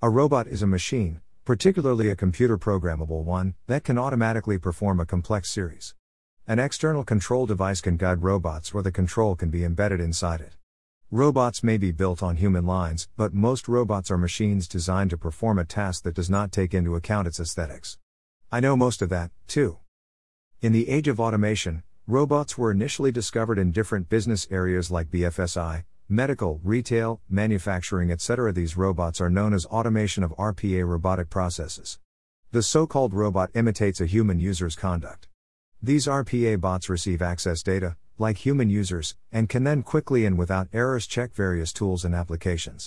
A robot is a machine, particularly a computer-programmable one, that can automatically perform a complex series. An external control device can guide robots or the control can be embedded inside it. Robots may be built on human lines, but most robots are machines designed to perform a task that does not take into account its aesthetics. I know most of that, too. In the age of automation, robots were initially discovered in different business areas like BFSI, medical, retail, manufacturing, etc. These robots are known as automation of RPA robotic processes. The so-called robot imitates a human user's conduct. These RPA bots receive access data, like human users, and can then quickly and without errors check various tools and applications.